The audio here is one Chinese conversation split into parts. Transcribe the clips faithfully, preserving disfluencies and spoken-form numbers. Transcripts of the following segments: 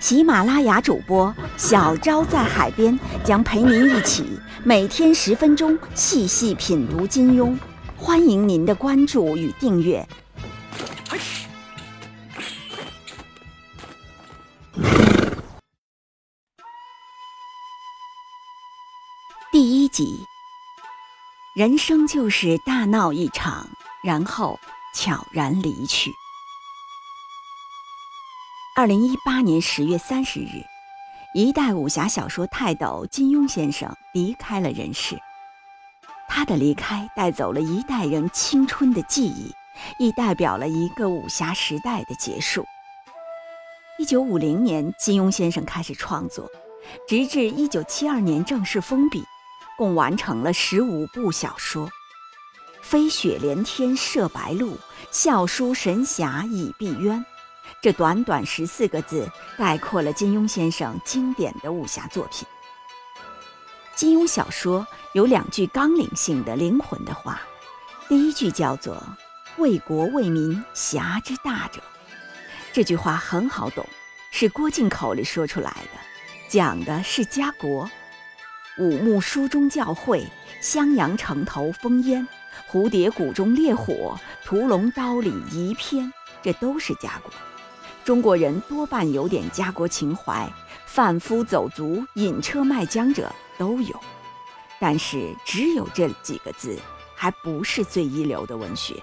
喜马拉雅主播小昭在海边将陪您一起每天十分钟细细品读金庸，欢迎您的关注与订阅。第一集，人生就是大闹一场，然后悄然离去。二零一八年十月三十日，一代武侠小说泰斗金庸先生离开了人世。他的离开带走了一代人青春的记忆，亦代表了一个武侠时代的结束。一九五零年，金庸先生开始创作，直至一九七二年正式封笔，共完成了十五部小说，飞雪连天射白鹿，笑书神侠倚碧鸳，这短短十四个字概括了金庸先生经典的武侠作品。金庸小说有两句纲领性的灵魂的话，第一句叫做为国为民，侠之大者。这句话很好懂，是郭靖口里说出来的，讲的是家国。武穆书中教诲，襄阳城头烽烟，蝴蝶谷中烈火，屠龙刀里遗篇，这都是家国。中国人多半有点家国情怀，贩夫走卒、引车卖浆者都有，但是只有这几个字还不是最一流的文学。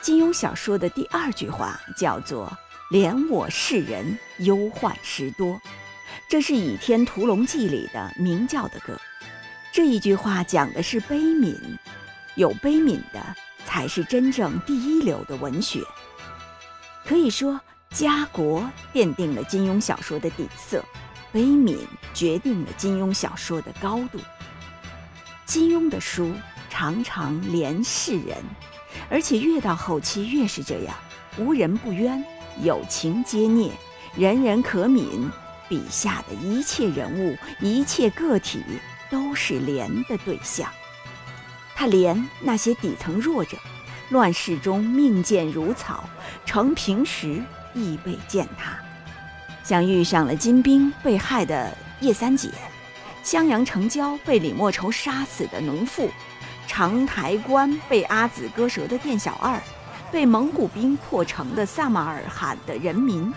金庸小说的第二句话叫做怜我世人，忧患时多，这是《倚天屠龙记》里的明教的歌。这一句话讲的是悲悯，有悲悯的才是真正第一流的文学。可以说家国奠定了金庸小说的底色，悲悯决定了金庸小说的高度。金庸的书常常怜世人，而且越到后期越是这样，无人不冤，有情皆孽，人人可悯，笔下的一切人物，一切个体都是怜的对象。他怜那些底层弱者，乱世中命贱如草，承平时亦被践踏，像遇上了金兵被害的叶三姐，襄阳城郊被李莫愁杀死的农妇，长台关被阿紫割舌的店小二，被蒙古兵破城的萨马尔罕的人民，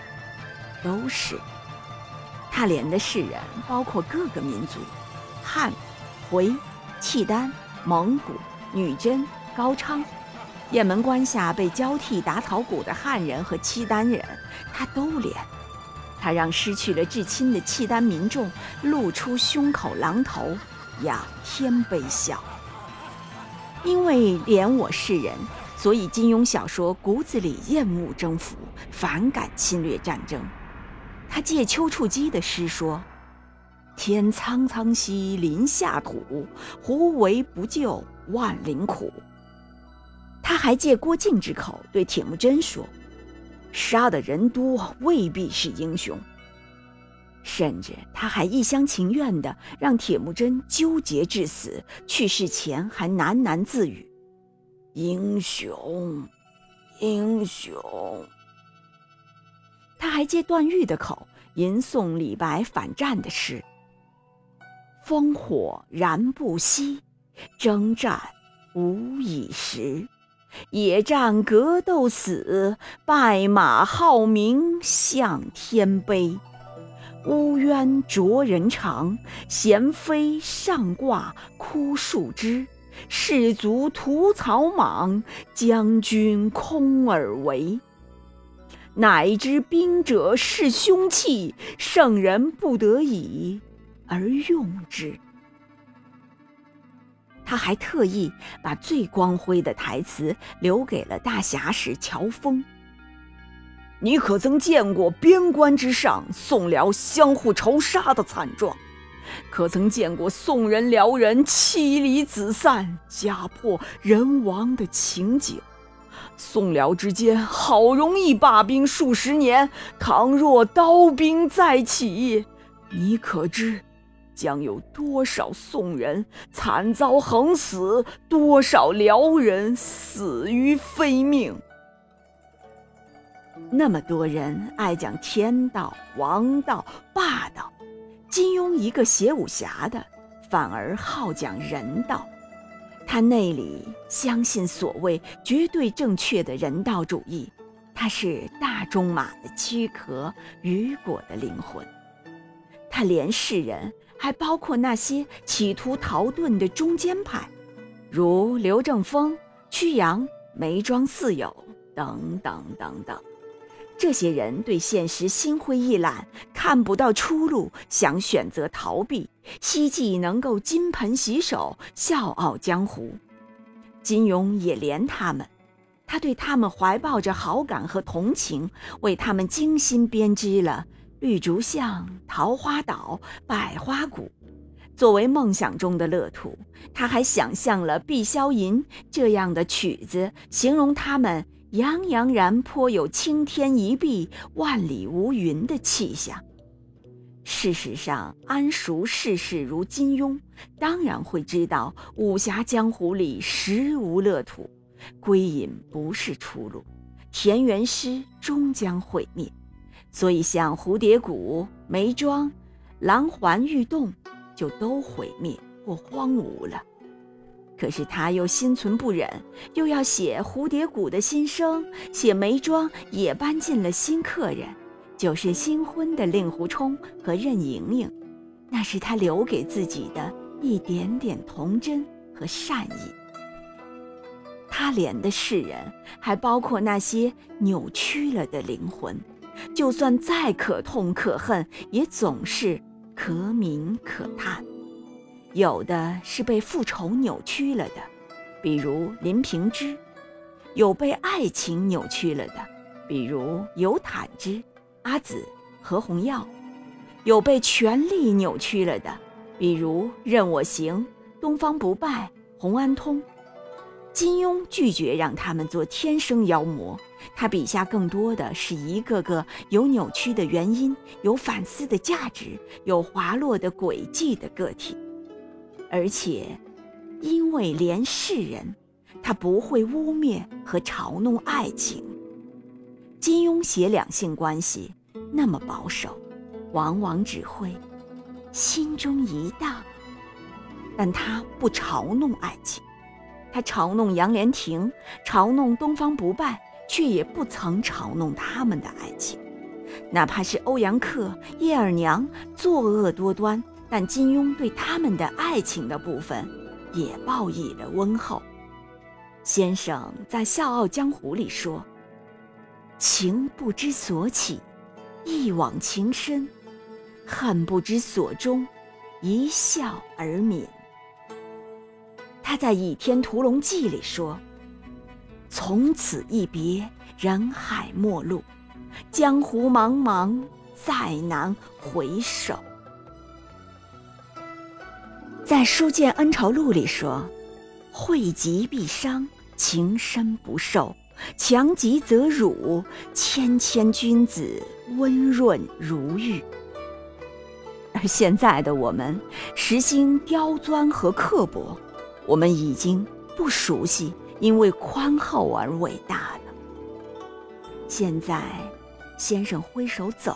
都是他怜的世人，包括各个民族，汉、回、契丹、蒙古、女真、高昌。雁门关下被交替打草谷的汉人和契丹人，他都怜。他让失去了至亲的契丹民众露出胸口狼头，仰天悲笑。因为怜我世人，所以金庸小说骨子里厌恶征服，反感侵略战争。他借丘处机的诗说，天苍苍兮临下土，胡为不救万灵苦。他还借郭靖之口对铁木真说，杀的人多未必是英雄。甚至他还一厢情愿地让铁木真纠结致死，去世前还喃喃自语，英雄，英雄。他还借段誉的口吟诵李白反战的诗，烽火燃不息，征战无以时，野战格斗死，败马号鸣向天悲。乌鸢啄人肠，衔飞上挂枯树枝，士卒屠草莽，将军空而为。乃知兵者是凶器，圣人不得已而用之。他还特意把最光辉的台词留给了大侠时乔峰，你可曾见过边关之上宋辽相互仇杀的惨状？可曾见过宋人辽人妻离子散、家破人亡的情景？宋辽之间好容易罢兵数十年，倘若刀兵再起，你可知将有多少宋人惨遭横死，多少辽人死于非命？那么多人爱讲天道、王道、霸道，金庸一个写武侠的反而好讲人道。他内里相信所谓绝对正确的人道主义，他是大仲马的躯壳，雨果的灵魂。他连世人，还包括那些企图逃遁的中间派，如刘正风、曲阳、梅庄四友等等等等。这些人对现实心灰意懒，看不到出路，想选择逃避，希冀能够金盆洗手，笑傲江湖。金庸也怜他们，他对他们怀抱着好感和同情，为他们精心编织了绿竹巷、桃花岛、百花谷。作为梦想中的乐土，他还想象了《碧霄吟》这样的曲子，形容他们洋洋然颇有青天一碧万里无云的气象。事实上，谙熟世事如金庸，当然会知道武侠江湖里实无乐土，归隐不是出路，田园诗终将毁灭。所以像蝴蝶谷、梅庄、狼环玉洞就都毁灭或荒芜了。可是他又心存不忍，又要写蝴蝶谷的新生，写梅庄也搬进了新客人，就是新婚的令狐冲和任盈盈。那是他留给自己的一点点童真和善意。他怜的世人，还包括那些扭曲了的灵魂，就算再可痛可恨，也总是可悯可叹。有的是被复仇扭曲了的，比如林平之；有被爱情扭曲了的，比如尤坦之、阿紫、何鸿耀；有被权力扭曲了的，比如任我行、东方不败、洪安通。金庸拒绝让他们做天生妖魔，他笔下更多的是一个个有扭曲的原因、有反思的价值、有滑落的轨迹的个体。而且因为怜世人，他不会污蔑和嘲弄爱情。金庸写两性关系那么保守，往往只会心中一荡，但他不嘲弄爱情。他嘲弄杨莲亭，嘲弄东方不败，却也不曾嘲弄他们的爱情。哪怕是欧阳克、叶儿娘作恶多端，但金庸对他们的爱情的部分也报以了温厚。先生在《笑傲江湖》里说，情不知所起，一往情深；恨不知所终，一笑而泯。他在《倚天屠龙记》里说，从此一别，人海陌路，江湖茫茫，再难回首。在《书剑恩仇录》里说，惠极必伤，情深不寿；强极则辱，谦谦君子，温润如玉。而现在的我们时兴刁钻和刻薄，我们已经不熟悉因为宽厚而伟大了。现在先生挥手走，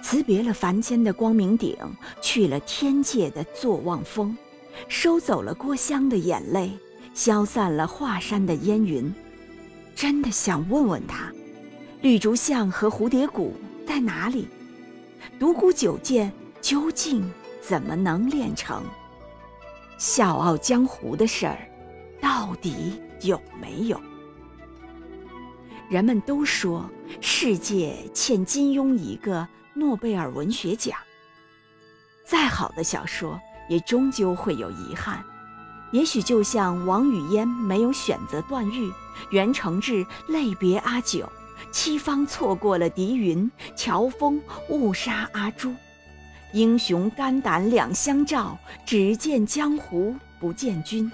辞别了凡间的光明顶，去了天界的坐忘峰，收走了郭襄的眼泪，消散了华山的烟云。真的想问问他，绿竹巷和蝴蝶谷在哪里？独孤九剑究竟怎么能练成？笑傲江湖的事儿到底有没有？人们都说世界欠金庸一个诺贝尔文学奖，再好的小说也终究会有遗憾。也许就像王语嫣没有选择段誉，袁承志类别阿九，七方错过了狄云、乔峰，误杀阿朱。英雄肝胆两相照，只见江湖不见君。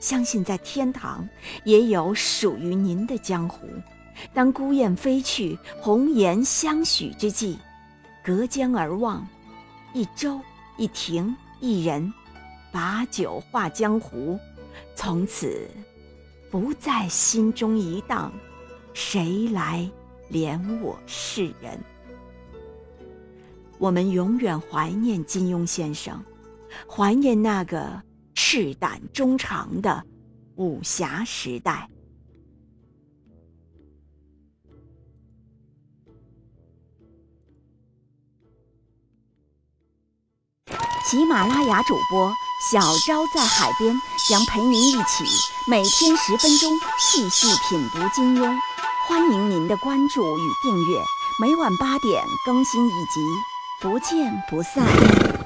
相信在天堂也有属于您的江湖。当孤雁飞去，红颜相许之际，隔江而望，一舟一亭一人，把酒话江湖，从此不在心中一荡，谁来怜我世人。我们永远怀念金庸先生，怀念那个赤胆忠肠的武侠时代。喜马拉雅主播小昭在海边将陪您一起每天十分钟细细品读金庸，欢迎您的关注与订阅，每晚八点更新一集，不见不散。